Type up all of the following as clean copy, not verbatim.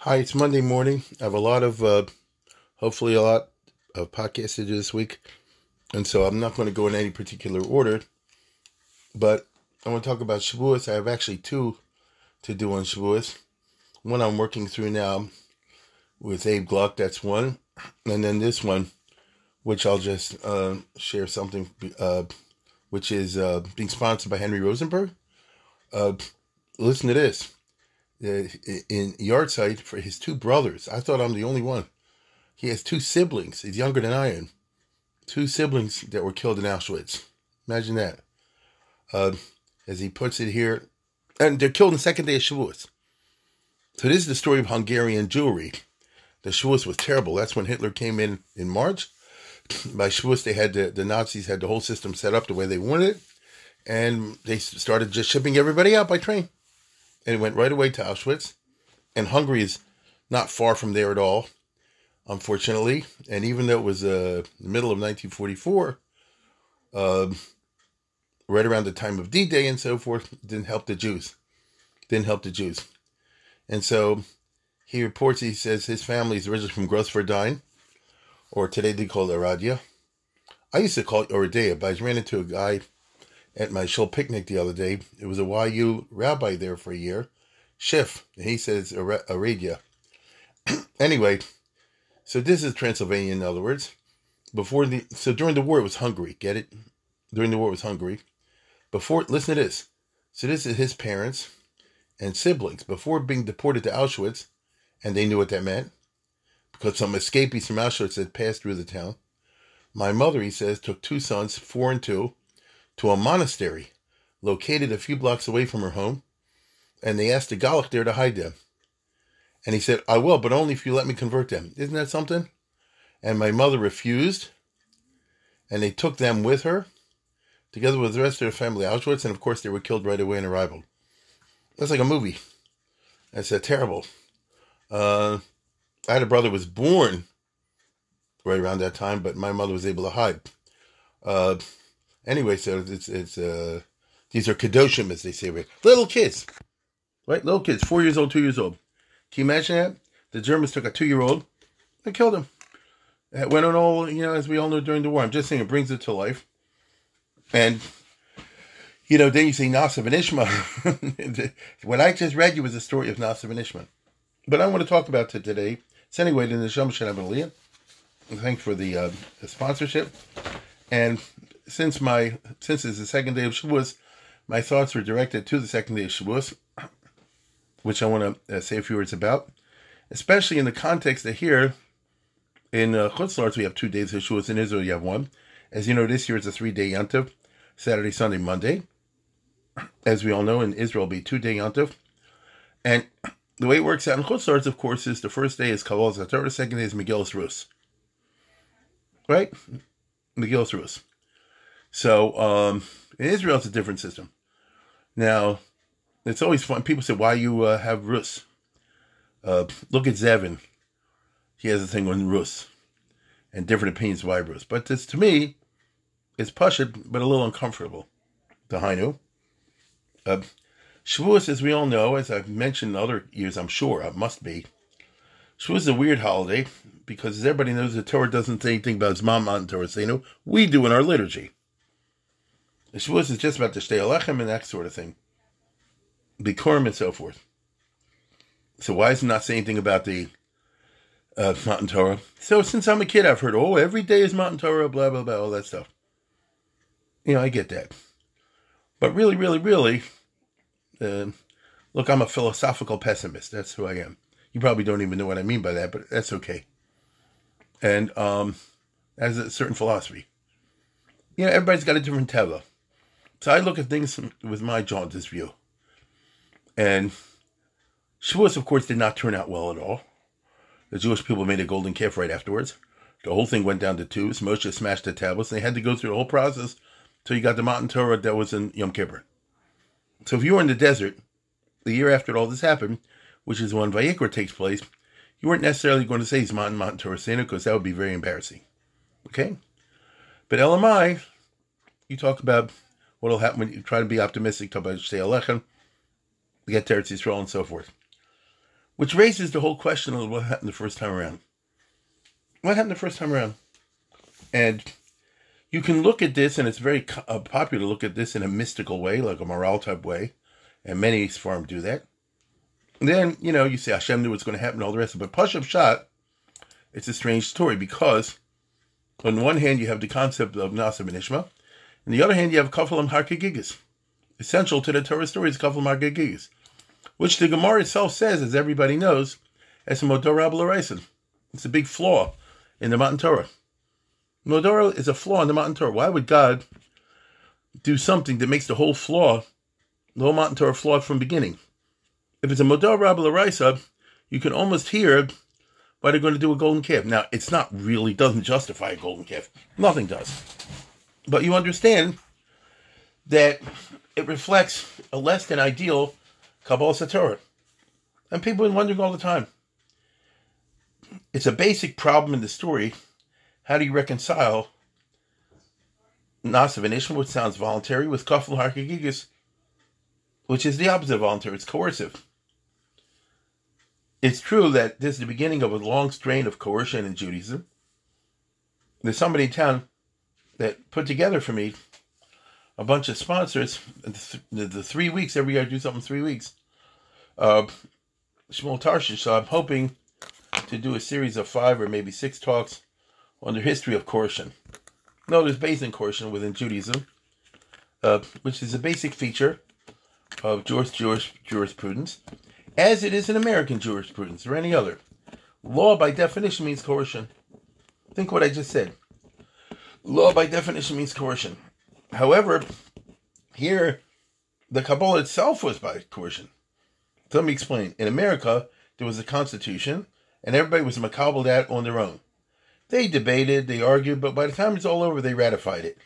Hi, it's Monday morning. I have a lot of, hopefully a lot of podcasts to do this week. And so I'm not going to go in any particular order. But I want to talk about Shavuos. I have actually two to do on Shavuos. One I'm working through now with Abe Glock. That's one. And then this one, which I'll just share something, which is being sponsored by Henry Rosenberg. Listen to this. In Yardside for his two brothers. I thought I'm the only one. He has two siblings. He's younger than I am. Two siblings that were killed in Auschwitz. Imagine that. As he puts it here. And they're killed on the second day of Shavuos. So this is the story of Hungarian Jewry. The Shavuos was terrible. That's when Hitler came in March. By Shavuos, they had the Nazis had the whole system set up the way they wanted it. And they started just shipping everybody out by train. And it went right away to Auschwitz. And Hungary is not far from there at all, unfortunately. And even though it was the middle of 1944, right around the time of D-Day and so forth, didn't help the Jews. And so he reports, he says his family is originally from Grosswardein, or today they call it Oradea. I used to call it Oradea, but I ran into a guy at my shul picnic the other day. It was a YU rabbi there for a year, Schiff, and he says Aradia. Anyway, so this is Transylvania, in other words. During the war, it was Hungary. Get it? During the war, it was Hungary. Listen to this. So this is his parents and siblings. Before being deported to Auschwitz, and they knew what that meant, because some escapees from Auschwitz had passed through the town. My mother, he says, took two sons, 4 and 2, to a monastery located a few blocks away from her home, and they asked the Galach there to hide them. And he said, I will, but only if you let me convert them. Isn't that something? And my mother refused, and they took them with her, together with the rest of their family, Auschwitz, and of course they were killed right away on arrival. That's like a movie. That's terrible. I had a brother who was born right around that time, but my mother was able to hide. Anyway, so it's these are Kedoshim, as they say, right? Little kids, right? Little kids, 4 years old, 2 years old. Can you imagine that? The Germans took a 2-year-old and killed him. It went on all, as we all know, during the war. I'm just saying it brings it to life. And, then you say Nasav and Ishma. What I just read you was the story of Nasav and Ishma. But I want to talk about it today. So anyway, the Neshama Shenab and Aliyah. Thanks for the sponsorship. And since it's the second day of Shavuos, my thoughts were directed to the second day of Shavuos, which I want to say a few words about, especially in the context that here in Chutz La'aretz we have 2 days of Shavuos. In Israel you have one. As you know, this year it's a 3-day Yom Tov, Saturday, Sunday, Monday. As we all know, in Israel it'll be 2-day Yom Tov. And the way it works out in Chutz La'aretz, of course, is the first day is Kavol Zatar, the second day is Megillas Ruth. Right? Megillas Ruth. So, in Israel, it's a different system. Now, it's always fun. People say, why you have Ruth? Look at Zevin. He has a thing on Ruth. And different opinions why Ruth. But this, to me, it's pashut, but a little uncomfortable. The Hainu. Shavuos, as we all know, as I've mentioned in other years, I'm sure, it must be. Shavuos is a weird holiday, because as everybody knows, the Torah doesn't say anything about Zman Matan Torah Seinu. We do in our liturgy. Shavuos is just about the Shtei Alechem and that sort of thing. Bikurim and so forth. So why is it not saying anything about the Matan Torah? So since I'm a kid, I've heard, every day is Matan Torah, blah, blah, blah, all that stuff. I get that. But really, really, really, look, I'm a philosophical pessimist. That's who I am. You probably don't even know what I mean by that, but that's okay. And as a certain philosophy. Everybody's got a different teva. So I look at things with my jaundiced view. And Shavuos, of course, did not turn out well at all. The Jewish people made a golden calf right afterwards. The whole thing went down to tubes. Moshe smashed the tablets. They had to go through the whole process until you got the Matan Torah that was in Yom Kippur. So if you were in the desert, the year after all this happened, which is when Vayikra takes place, you weren't necessarily going to say Zman and Matan Torah Sena, because that would be very embarrassing. Okay? But LMI, you talk about what will happen when you try to be optimistic, talk about Shtei Alechem, get to Eretz Yisrael, and so forth. Which raises the whole question of what happened the first time around. What happened the first time around? And you can look at this, and it's very popular to look at this in a mystical way, like a morale type way, and many Sfarim do that. And then, you know, you say Hashem knew what's going to happen and all the rest of it. But Pashup Shot, it's a strange story, because on one hand you have the concept of Nasa ben Ishma, on the other hand you have Kafalim Harkegigas. Essential to the Torah story is Kafalim Harkegigas, which the Gemara itself says, as everybody knows, as a Modora B'Loraisin. It's a big flaw in the Matan Torah. Modora is a flaw in the Matan Torah. Why would God do something that makes the whole flaw, the whole Matan Torah, flawed from the beginning? If it's a Modora B'Loraisa, you can almost hear why they're going to do a golden calf. Now, it's not really, doesn't justify a golden calf. Nothing does. But you understand that it reflects a less than ideal Kabbalah Satorah. And people have been wondering all the time. It's a basic problem in the story. How do you reconcile Nasa ben Ishma, which sounds voluntary, with Kafel Harkegigas, which is the opposite of voluntary, it's coercive. It's true that this is the beginning of a long strain of coercion in Judaism. There's somebody in town that put together for me a bunch of sponsors. The 3 weeks, every year I do something 3 weeks. Shmuel Tarshish, so I'm hoping to do a series of 5 or maybe 6 talks on the history of coercion. No, there's base in coercion within Judaism, which is a basic feature of Jewish jurisprudence, as it is in American jurisprudence or any other. Law by definition means coercion. Think what I just said. Law by definition means coercion. However, here, the Kabbalah itself was by coercion. So let me explain. In America, there was a constitution, and everybody was makabel that on their own. They debated, they argued, but by the time it's all over, they ratified it.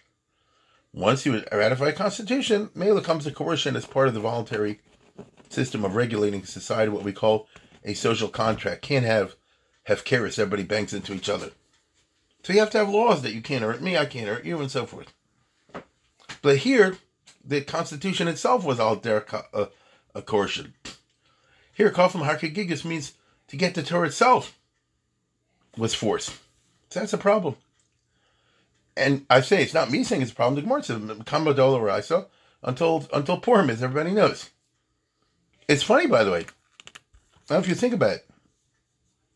Once you ratify a constitution, Mela comes to coercion as part of the voluntary system of regulating society, what we call a social contract. Can't have carrots, everybody bangs into each other. So you have to have laws that you can't hurt me, I can't hurt you, and so forth. But here, the constitution itself was out there a coercion. Here, Kafam Harkegigas means to get the Torah itself was force. So that's a problem. And I say, it's not me saying it's a problem. The Gemara says, Kama Dola Raisa, until Purim, as everybody knows. It's funny, by the way. Now, if you think about it,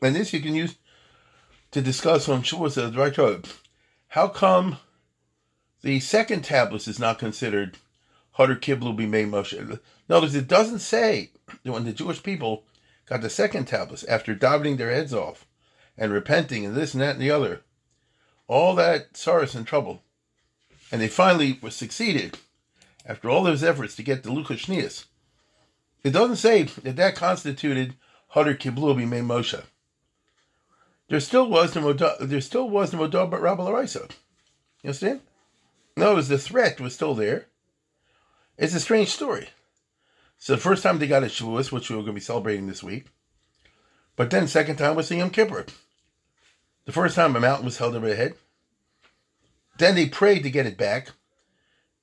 and this you can use to discuss on Shavuos of the Torah, how come the second tablet is not considered Hadar Kiblu Bimei Moshe? Notice it doesn't say that when the Jewish people got the second tablet, after davening their heads off and repenting and this and that and the other, all that sorrows and trouble, and they finally were succeeded after all those efforts to get the Luchas Shnius. It doesn't say that that constituted Hadar Kiblu Bimei Moshe. There still was the Modora B'Loraisa. You understand? No, it was the threat was still there. It's a strange story. So the first time they got at Shavuos, which we were going to be celebrating this week, but then second time was the Yom Kippur. The first time a mountain was held over their head. Then they prayed to get it back.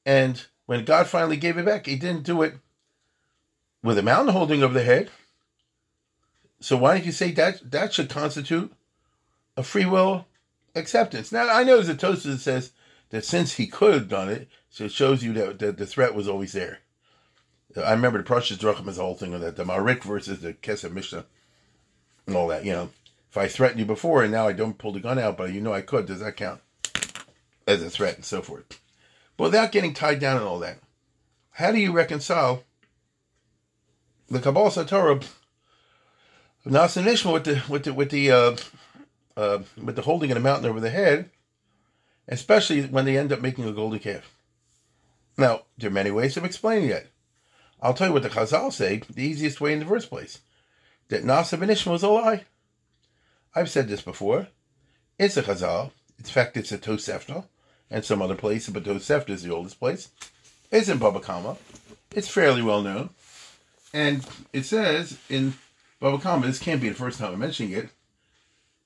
And when God finally gave it back, he didn't do it with a mountain holding over their head. So why don't you say that should constitute a free will acceptance? Now, I know there's a Tosafos that says that since he could have done it, so it shows you that the threat was always there. I remember the Parshas Drachim is the whole thing on that, the Marik versus the Kesef Mishnah and all that, you know. If I threatened you before and now I don't pull the gun out, but you know I could, does that count as a threat and so forth? But without getting tied down and all that, how do you reconcile the Kabbalah Satorah of Nasa and Ishma with the holding of the mountain over the head, especially when they end up making a golden calf? Now, there are many ways of explaining that. I'll tell you what the Chazal say, the easiest way in the first place. that Nasa ben Ishmael is a lie. I've said this before. It's a Chazal. In fact, it's a Tosefta, and some other place, but Tosefta is the oldest place. It's in Baba Kama. It's fairly well known. And it says in Baba Kama, this can't be the first time I'm mentioning it.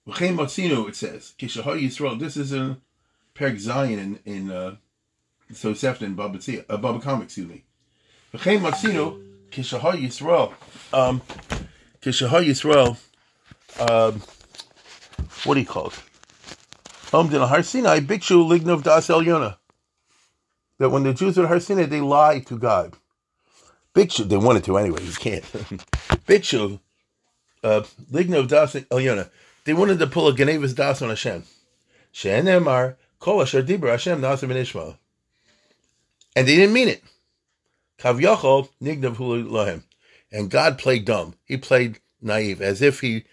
V'chein Matzino, it says. Kishaha Yisrael, this is in Perek Zion in Tosefta in Baba Kama, excuse me. V'chein Matzino, Kishaha Yisrael. Kishaha Yisrael, what do you call it? Har Sinai, Bikshu Lignov Das Elyona. That when the Jews were at Har Sinai, they lied to God. Bikshu, they wanted to anyway, you can't. Bikshu Lignov Das Elyona. They wanted to pull a Genevas Das on Hashem. She'en Emar, Kol Asher Dibra Hashem Nasa ben Ishmael. And they didn't mean it. Kav Yachol Nignov Hulu Lahem. And God played dumb. He played naive, as if he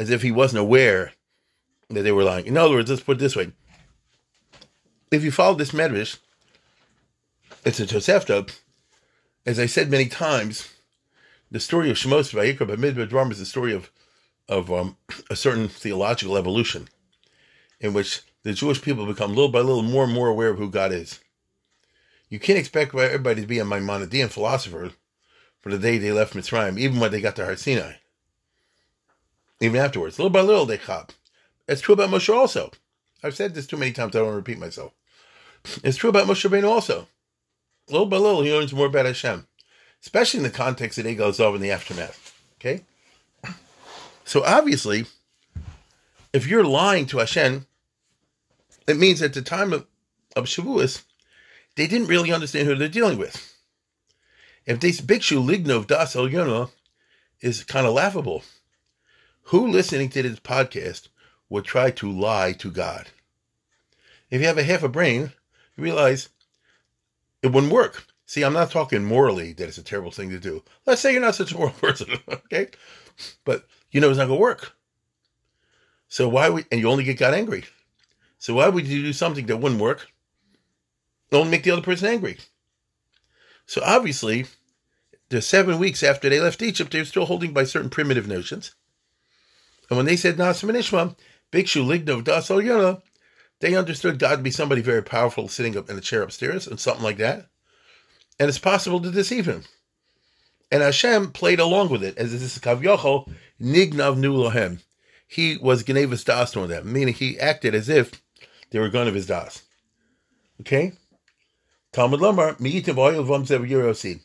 wasn't aware that they were lying. In other words, let's put it this way. If you follow this medrash, it's a Tosefta. As I said many times, the story of Shmos Vayikra B'Midbar Dvarim is the story of a certain theological evolution in which the Jewish people become little by little more and more aware of who God is. You can't expect everybody to be a Maimonidean philosopher for the day they left Mitzrayim, even when they got to Har Sinai. Even afterwards. Little by little, they chop. It's true about Moshe also. I've said this too many times, I don't want to repeat myself. It's true about Moshe Rabbeinu also. Little by little, he learns more about Hashem. Especially in the context that Egel Zov in the aftermath. Okay? So obviously, if you're lying to Hashem, it means at the time of Shavuos, they didn't really understand who they're dealing with. If this Bikshu Lignov Das Elyona is kind of laughable, who listening to this podcast would try to lie to God? If you have a half a brain, you realize it wouldn't work. See, I'm not talking morally that it's a terrible thing to do. Let's say you're not such a moral person, okay? But you know it's not going to work. So why would, and you only get God angry. So why would you do something that wouldn't work? Only make the other person angry. So obviously, the 7 weeks after they left Egypt, they were still holding by certain primitive notions. And when they said Nasa ben Ishmael, Bikshu Lignov Das Elyona, they understood God to be somebody very powerful sitting up in a chair upstairs and something like that. And it's possible to deceive him. And Hashem played along with it, as this is Kav Yochol, Nignav Nu Lohem. He was Genevas Das on them, meaning he acted as if they were going of his Das. Okay? Talmud Lomar, Mi'itav Oyel Vamzev Yerosin.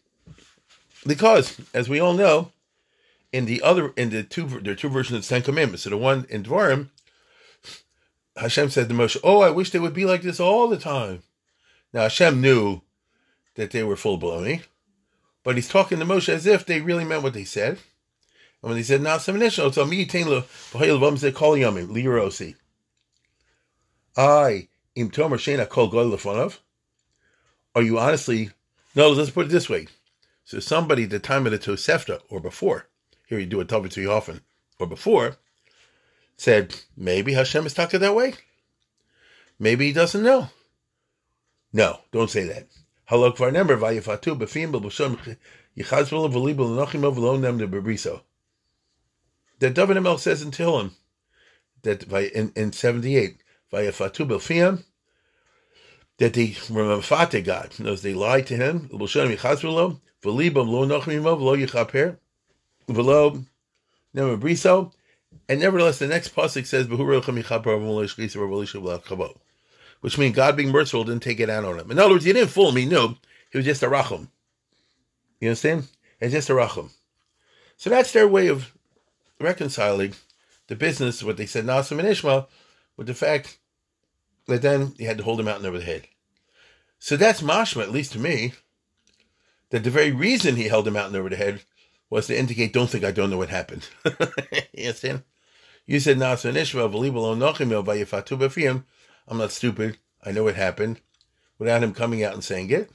Because, as we all know, there are two versions of the Ten Commandments. So the one in Dvarim, Hashem said to Moshe, I wish they would be like this all the time. Now Hashem knew that they were full baloney, but he's talking to Moshe as if they really meant what they said. And when they said, Nasa ben Ishmael, so Mi'itain Lo V'Hoyel Vamzev Kol Yamim Liyerosin. I Im Tomer Sheina Kol Goy Lefonav. Are you honestly... No, let's put it this way. So somebody at the time of the Tosefta, or before, here you do a Talmud Tzvi often, or before, said, maybe Hashem is talking that way? Maybe he doesn't know. No, don't say that. Halok varnember vayifatu b'fim b'l'shom yichazvelo v'libo l'nochimo v'lo nem ne'bebriso. That David HaMelech says in Tehillim, that in 78, vayifatu b'fim, that they were mafate God. Notice they lied to him. And nevertheless, the next pasuk says, which means God being merciful didn't take it out on him. In other words, he didn't fool him. He knew. He was just a rachum. You understand? It's just a rachum. So that's their way of reconciling the business, what they said, Nasa ben Ishmael, with the fact that then you had to hold him out over the head. So that's mashma, at least to me, that the very reason he held him out and over the head was to indicate, don't think I don't know what happened. You understand? You said, Nasa ben Ishmael, v'libo l'nochimo vayifatu b'fim. I'm not stupid. I know what happened. Without him coming out and saying it.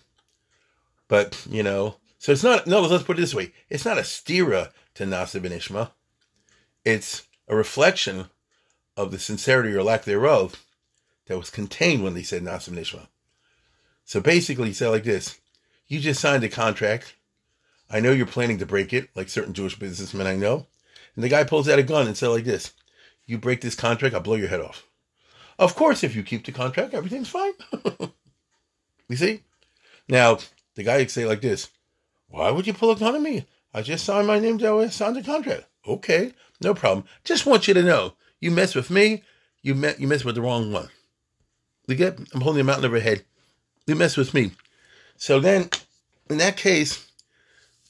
But, so it's not, no, let's put it this way. It's not a stira to Nasa ben Ishmael. It's a reflection of the sincerity or lack thereof that was contained when they said Nasa ben Ishmael. So basically, he said like this, you just signed a contract. I know you're planning to break it, like certain Jewish businessmen I know. And the guy pulls out a gun and said like this, you break this contract, I'll blow your head off. Of course, if you keep the contract, everything's fine. You see? Now, the guy would say like this, why would you pull a gun on me? I just signed my name down, I signed the contract. Okay, no problem. Just want you to know, you mess with me, you mess with the wrong one. You get? I'm holding a mountain over your head. You mess with me. So then, in that case,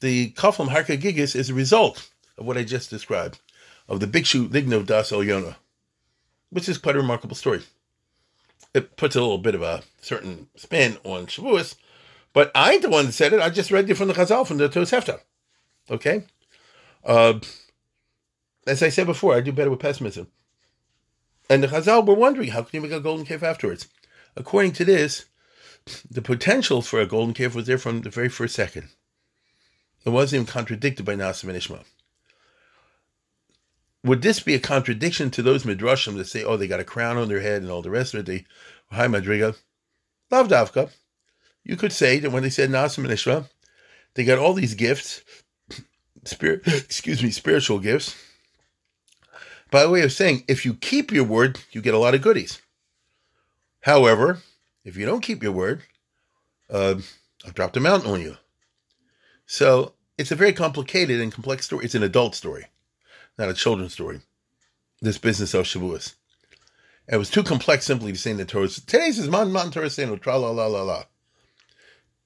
the Kaflam Harka Gigis is a result of what I just described, of the Bhikshu Ligno Das Olyona, which is quite a remarkable story. It puts a little bit of a certain spin on Shavuos, but I ain't the one that said it. I just read it from the Chazal, from the Tos Hefta. Okay? As I said before, I do better with pessimism. And the Chazal were wondering, how can you make a golden calf afterwards? According to this, the potential for a golden calf was there from the very first second. It wasn't even contradicted by Naasim and Ishmael. Would this be a contradiction to those midrashim that say, oh, they got a crown on their head and all the rest of it, they, hi, Madriga, Lav Davka. You could say that when they said Naasim and Ishmael, they got all these gifts, spiritual gifts, by way of saying, if you keep your word, you get a lot of goodies. However, if you don't keep your word, I'll drop the mountain on you. So it's a very complicated and complex story. It's an adult story, not a children's story, this business of Shavuos. It was too complex simply to say in the Torah, today's is Mountain Torah Seno, tra-la-la-la-la.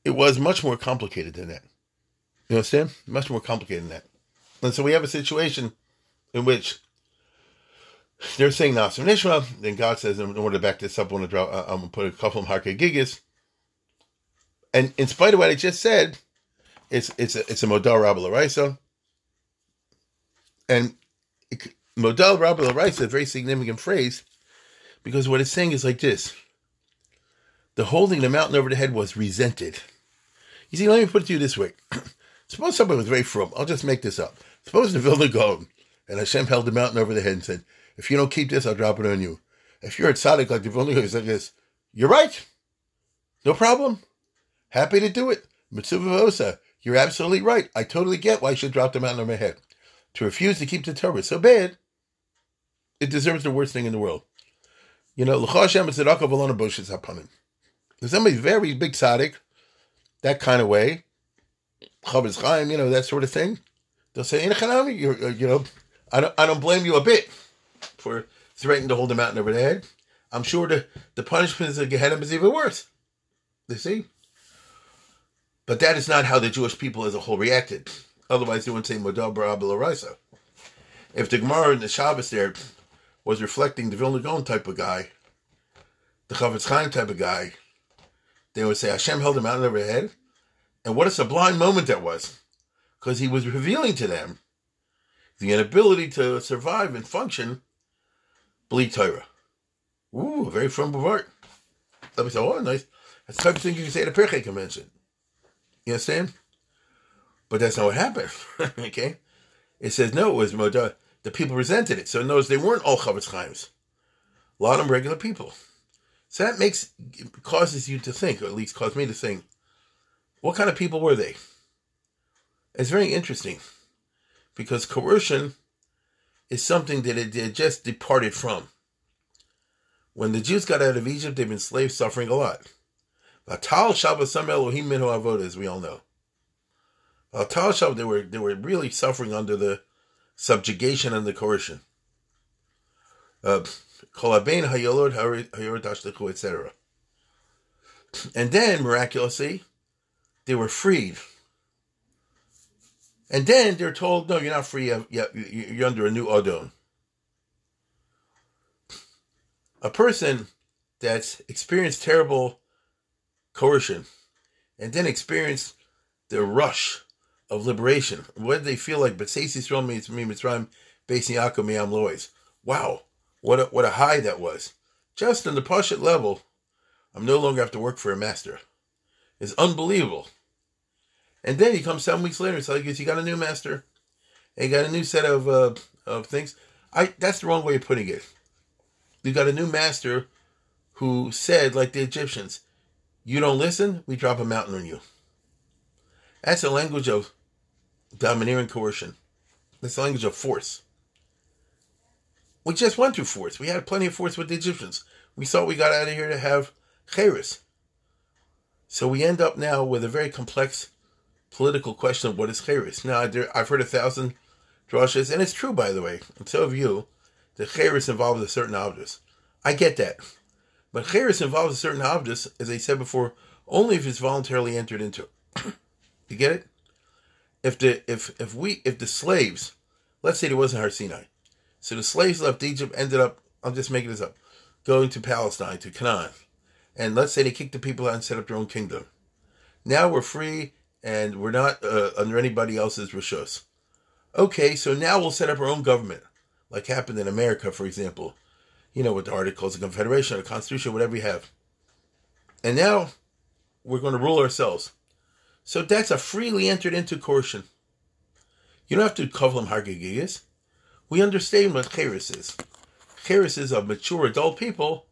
It was much more complicated than that. You understand? Much more complicated than that. And so we have a situation in which they're saying Naasim and Ishmael, then God says, in order to back this up, I'm going to put a couple of Harkei Gigis. And in spite of what I just said, it's a Modal Rabba L'Oraisa. And Modal Rabba L'Oraisa is a very significant phrase, because what it's saying is like this. The holding the mountain over the head was resented. You see, let me put it to you this way. Suppose somebody was very frum. I'll just make this up. Suppose the Vilna Gaon, and Hashem held the mountain over the head and said, if you don't keep this, I'll drop it on you. If you're a tzaddik like the Vilna Gaon, he's like this, you're right. No problem. Happy to do it. Mitzvah Vosa, you're absolutely right. I totally get why you should drop the mountain on my head. To refuse to keep the Torah so bad, it deserves the worst thing in the world. You know, L'cha Hashem is tzedakah v'lo neboshes hapanim. If somebody's very big tzaddik, that kind of way, Chofetz Chaim, you know, that sort of thing, they'll say, you know, I don't blame you a bit for threatening to hold the mountain over the head. I'm sure the punishment of Gehenna is even worse. You see? But that is not how the Jewish people as a whole reacted. Otherwise, they wouldn't say Modal Rabba L'Oraisa. If the Gemara in the Shabbos there was reflecting the Vilna Gaon type of guy, the Chofetz Chaim type of guy, they would say Hashem held the mountain over their head. And what a sublime moment that was. Because he was revealing to them the inability to survive and function b'li Torah. Ooh, very firm of art. Let me say, oh, nice. That's the type of thing you can say at a Pirkei convention. You understand? But that's not what happened. Okay? It says, no, it was Modal. The people resented it. So in those, they weren't all Chofetz Chaims. A lot of them regular people. So that causes you to think, or at least caused me to think, what kind of people were they? It's very interesting, because coercion is something that they just departed from. When the Jews got out of Egypt, they've been slaves suffering a lot. Vatal Shabbasam Elohim Minhu Avodah, as we all know. Vatal Shabbasam, they were really suffering under the subjugation and the coercion. Etc. And then, miraculously, they were freed. And then they're told, no, you're not free, you're under a new odon. A person that's experienced terrible coercion and then experienced the rush of liberation, what did they feel like? But Seisi Yisrael me Mitzrayim Beis Yaakov me'am lois. Wow. What a high that was. Just on the Pashat level, I'm no longer have to work for a master. It's unbelievable. And then he comes 7 weeks later and says, you got a new master. And you got a new set of things. That's the wrong way of putting it. You got a new master who said, like the Egyptians, you don't listen, we drop a mountain on you. That's a language of domineering coercion. This language of force. We just went through force. We had plenty of force with the Egyptians. We thought we got out of here to have Kheris. So we end up now with a very complex political question of what is Kheris. Now, I've heard 1,000 drashas, and it's true, by the way, and so have you, that Kheris involves a certain avdus. I get that. But Kheris involves a certain avdus, as I said before, only if it's voluntarily entered into. You get it? If the slaves, let's say there wasn't Har Sinai, so the slaves left Egypt, ended up, I'm just making this up, going to Palestine, to Canaan, and let's say they kicked the people out and set up their own kingdom. Now we're free and we're not under anybody else's rishos. Okay, so now we'll set up our own government, like happened in America, for example, you know, with the Articles of Confederation or the Constitution, whatever you have. And now we're going to rule ourselves. So that's a freely entered into coercion. You don't have to kavlam hargagiyas. We understand what cheres is. Cheres is of mature adult people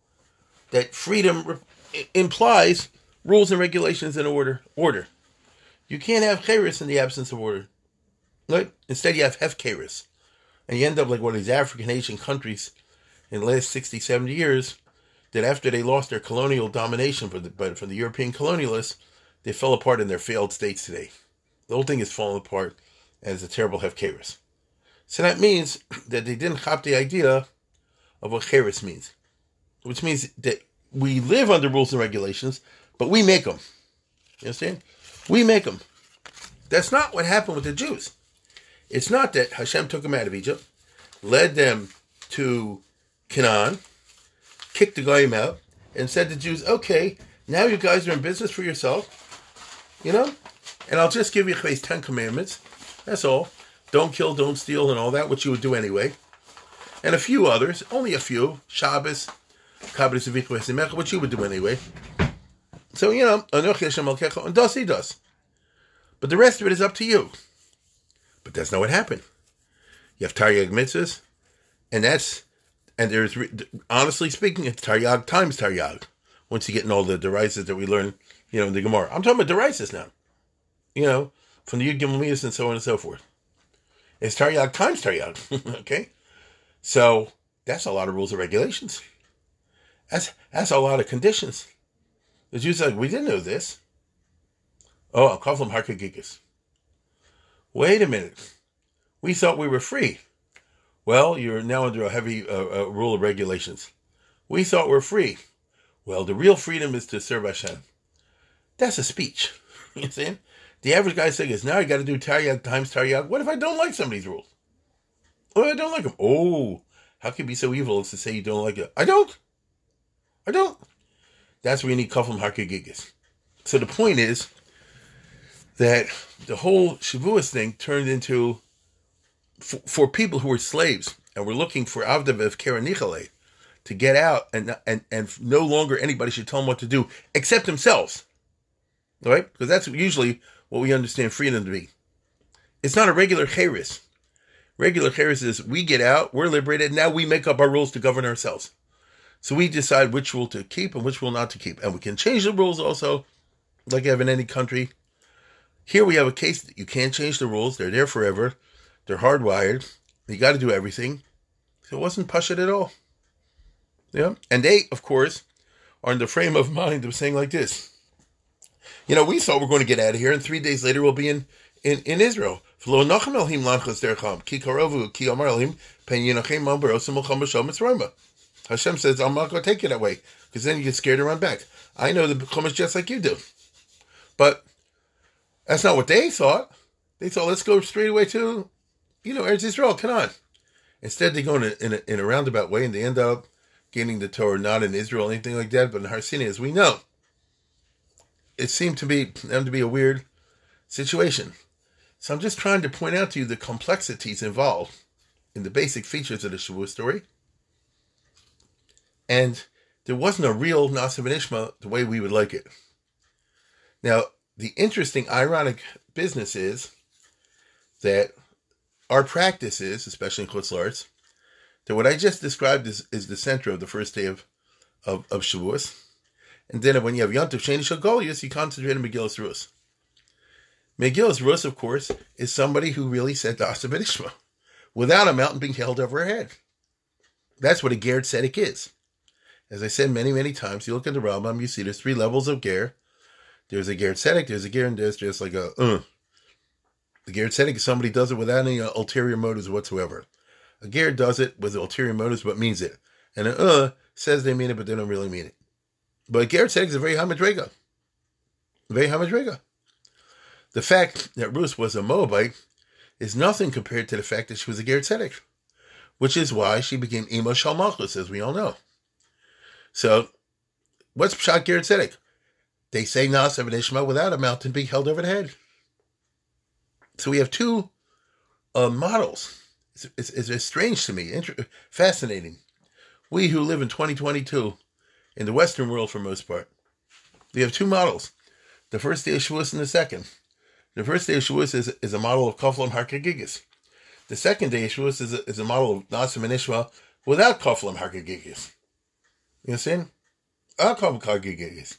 that freedom implies rules and regulations and order. You can't have cheres in the absence of order. Right? Instead, you have hefcheres. And you end up like one of these African Asian countries in the last 60, 70 years that after they lost their colonial domination from the European colonialists, they fell apart in their failed states today. The whole thing is falling apart as a terrible hefkeris. So that means that they didn't have the idea of what cheris means, which means that we live under rules and regulations, but we make them. You understand? We make them. That's not what happened with the Jews. It's not that Hashem took them out of Egypt, led them to Canaan, kicked the goyim out, and said to the Jews, okay, now you guys are in business for yourself. You know? And I'll just give you these 10 commandments. That's all. Don't kill, don't steal, and all that, which you would do anyway. And a few others. Only a few. Shabbos, which you would do anyway. So, you know, and thus he does. But the rest of it is up to you. But that's not what happened. You have Taryag mitzvahs, and there's, honestly speaking, it's Taryag times Taryag. Once you get in all the deraises that we learn, you know, in the Gemara. I'm talking about deraises now. You know, from the Yud Gimel Midas and so on and so forth. It's Taryag times Taryag. Okay? So, that's a lot of rules and regulations. That's a lot of conditions. The Jews are like, we didn't know this. Oh, I'll call them Harkagigas. Wait a minute. We thought we were free. Well, you're now under a heavy rule of regulations. We thought we're free. Well, the real freedom is to serve Hashem. That's a speech. You understand? The average guy saying is, now you got to do Taryag times Taryag. What if I don't like somebody's rules? What if I don't like them? Oh, how can you be so evil as to say you don't like it? I don't. That's where you need Kaflam Harkagigas. So the point is that the whole Shavuos thing turned into, for people who were slaves and were looking for Avdav of Keranichale to get out and no longer anybody should tell them what to do except themselves. Right? Because that's usually what we understand freedom to be. It's not a regular cheres. Regular cheres is we get out, we're liberated, now we make up our rules to govern ourselves. So we decide which rule to keep and which rule not to keep. And we can change the rules also, like you have in any country. Here we have a case that you can't change the rules. They're there forever. They're hardwired. You got to do everything. So it wasn't pashut at all. Yeah? And they, of course, are in the frame of mind of saying like this. You know, we thought we're going to get out of here, and 3 days later we'll be in Israel. Hashem says, I'm not going to take you that way, because then you get scared to run back. I know the Chumash just like you do. But that's not what they thought. They thought, let's go straight away to, you know, Eretz Israel, Canaan. Instead, they go in a roundabout way, and they end up gaining the Torah, not in Israel, anything like that, but in Har Sinai, as we know. It seemed to be them to be a weird situation. So I'm just trying to point out to you the complexities involved in the basic features of the Shavuot story. And there wasn't a real Nasa ben Ishma the way we would like it. Now, the interesting, ironic business is that our practice is, especially in Chutz La'aretz, that what I just described is the center of the first day of Shavuos. And then when you have Yom Tov Sheni Shel Goliath, you concentrate on Megillas Rus. Megillas Rus, of course, is somebody who really said Nasa ben Ishma. without a mountain being held over her head. That's what a ger tzedek is. As I said many, many times, you look at the Rambam, you see there's three levels of ger. There's a ger tzedek, there's a ger, and there's just like a The ger tzedek is somebody who does it without any ulterior motives whatsoever. A ger does it with ulterior motives, but means it. And an says they mean it, but they don't really mean it. But a ger tzedek is a very high madrega. Very high madrega. The fact that Ruth was a Moabite is nothing compared to the fact that she was a ger tzedek, which is why she became Imo Shalmachlis, as we all know. So, what's Pshat ger tzedek? They say Nas of an Ishma without a mountain being held over the head. So we have two models. It's strange to me, fascinating. We who live in 2022, in the Western world for the most part, we have two models. The first day of Shavuos and the second. The first day of Shavuos is a model of Koflam Harkagigis. The second day of Shavuos is a model of Nasim and Ishma without Koflam Harkagigis. You understand? Koflam Harkagigis.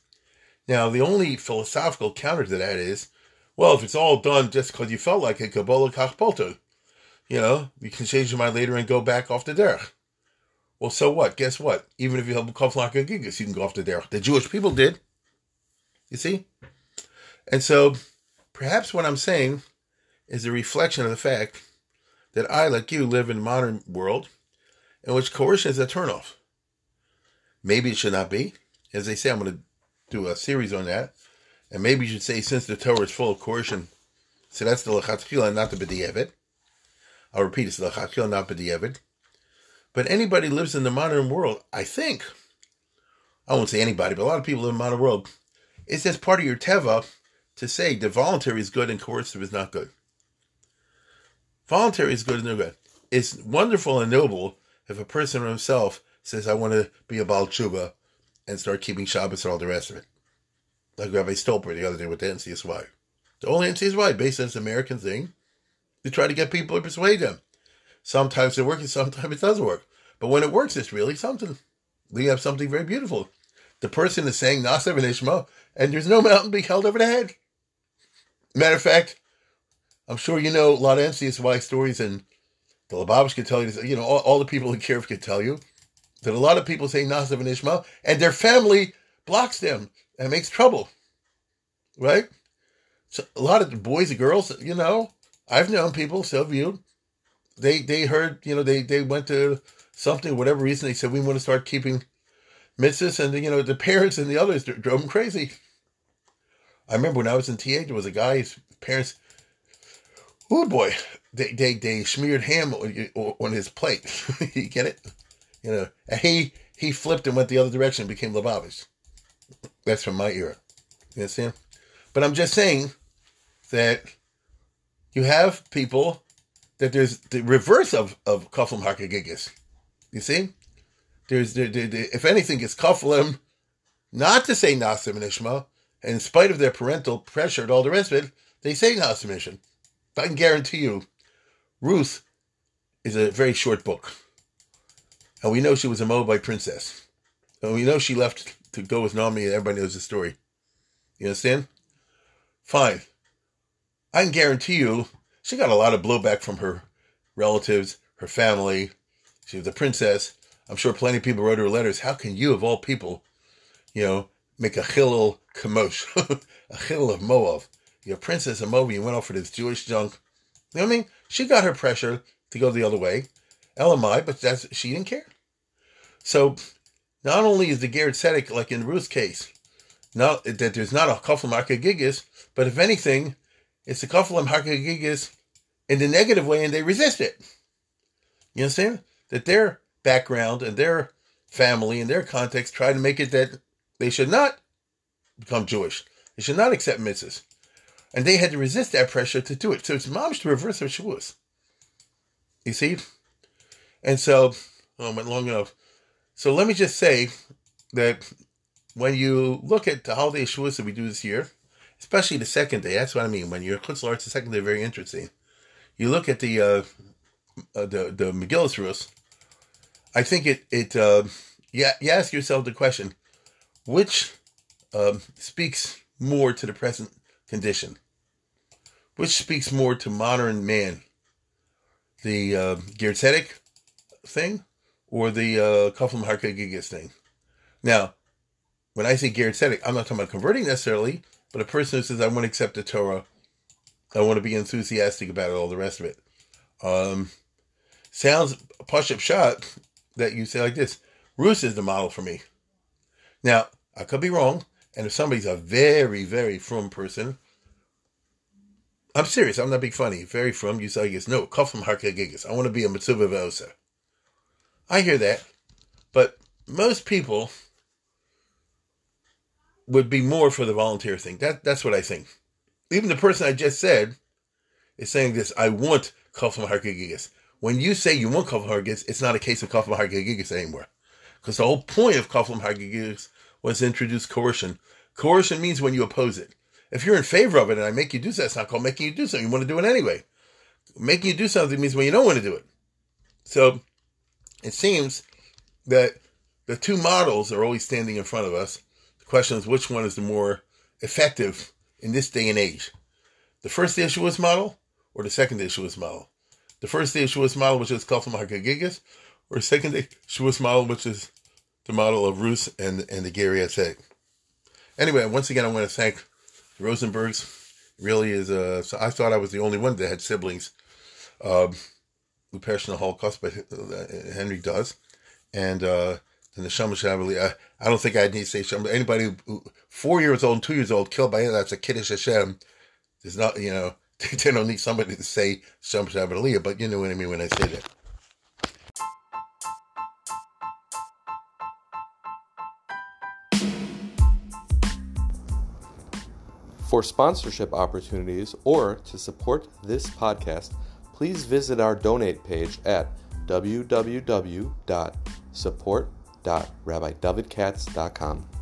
Now, the only philosophical counter to that is, well, if it's all done just because you felt like it, Kabbalah Kachpolto, you know, you can change your mind later and go back off the derech. Well, so what? Guess what? Even if you have Koflam Harkagigis, you can go off the derech. The Jewish people did. You see? And so, perhaps what I'm saying is a reflection of the fact that I, like you, live in a modern world in which coercion is a turnoff. Maybe it should not be. As they say, I'm going to do a series on that. And maybe you should say, since the Torah is full of coercion, so that's the lechatchila, not the b'diavad. I'll repeat, it's the lechatchila, not b'diavad. But anybody lives in the modern world, I think, I won't say anybody, but a lot of people live in the modern world, it's just part of your teva to say the voluntary is good and coercive is not good. Voluntary is good and no good. It's wonderful and noble if a person himself says, I want to be a Baal Tshuva and start keeping Shabbos and all the rest of it. Like Rabbi Stolper the other day with the NCSY. The only NCSY, based on this American thing, they try to get people to persuade them. Sometimes it works and sometimes it doesn't work. But when it works, it's really something. We have something very beautiful. The person is saying, Nasev and Ishma, and there's no mountain being held over the head. Matter of fact, I'm sure you know a lot of NCSY stories, and the Lubavitch could tell you this, you know, all the people in Kiev could tell you that a lot of people say Nasev and Ishma, and their family blocks them and makes trouble. Right? So a lot of the boys and girls, you know, I've known people, so have you. They heard, you know, they went to something, whatever reason, they said, we want to start keeping mitzvahs, and, you know, the parents and the others drove them crazy. I remember when I was in TA, there was a guy, his parents, oh boy, they smeared ham on his plate. You get it? You know, and he flipped and went the other direction and became Lubavitch. That's from my era. You understand? But I'm just saying that you have people that there's the reverse of Koflam Harkagigis. You see? There's if anything, it's Koflam not to say Nasim and Ishma, and in spite of their parental pressure and all the rest of it, they say Nasim and Ishma. But I can guarantee you, Ruth is a very short book. And we know she was a Moabite princess. And we know she left to go with Naomi, and everybody knows the story. You understand? Fine. I can guarantee you, she got a lot of blowback from her relatives, her family. She was a princess. I'm sure plenty of people wrote her letters. How can you, of all people, you know, make a chilul kamosh, a chilul of Moav? You're a princess of Moav, you went off for this Jewish junk. You know what I mean? She got her pressure to go the other way. LMI, but she didn't care. So, not only is the ger tzedek, like in Ruth's case, not that there's not a Koflam Harkagigis, but if anything, it's a Koflam Harkagigis in the negative way, and they resist it. You understand? That they're background and their family and their context try to make it that they should not become Jewish. They should not accept mitzvahs. And they had to resist that pressure to do it. So it's mom's the reverse of Shavuos. You see? And so, I went long enough. So let me just say that when you look at the holiday of Shavuos that we do this year, especially the second day, that's what I mean. When you're Chutz La'aretz, the second day, very interesting. You look at the Megillas Ruth, I think you ask yourself the question, which speaks more to the present condition? Which speaks more to modern man? the Ger Tzedek thing or the Kaflam Harkagigas thing. Now, when I say Ger Tzedek, I'm not talking about converting necessarily, but a person who says, I want to accept the Torah, I want to be enthusiastic about it, all the rest of it. Sounds push-up shot that you say like this, Ruth is the model for me. Now, I could be wrong, and if somebody's a very, very frum person, I'm serious, I'm not being funny, very frum, you say, I guess, no, Kaflam Harkagigas, I want to be a Mitzvah Ve'osa. I hear that, but most people would be more for the volunteer thing. That's what I think. Even the person I just said is saying this, I want Kaflam Harkagigas. When you say you want Kaflam Harkagigas, it's not a case of Kaflam Harkagigas anymore. Because the whole point of Kaflam Harkagigas was to introduce coercion. Coercion means when you oppose it. If you're in favor of it and I make you do something, it's not called making you do something. You want to do it anyway. Making you do something means when you don't want to do it. So it seems that the two models are always standing in front of us. The question is, which one is the more effective in this day and age? The first Yeshua's model or the second Yeshua's model? The first Yeshua's model, which is Kaflam Harkagigas, or second Yeshua's model, which is the model of Ruth and the Ger Tzedek. Anyway, once again, I want to thank the Rosenbergs. It really is, so I thought I was the only one that had siblings who perished in the Holocaust, but Henry does. And the Neshama Shabali, I don't think I need to say Shabali. Anybody who 4 years old and 2 years old killed by him, that's a Kiddush Hashem. There's not, you know, they don't need somebody to say Shabbat Shabbat, but you know what I mean when I say that. For sponsorship opportunities or to support this podcast, please visit our donate page at www.support.rabbidavidkatz.com.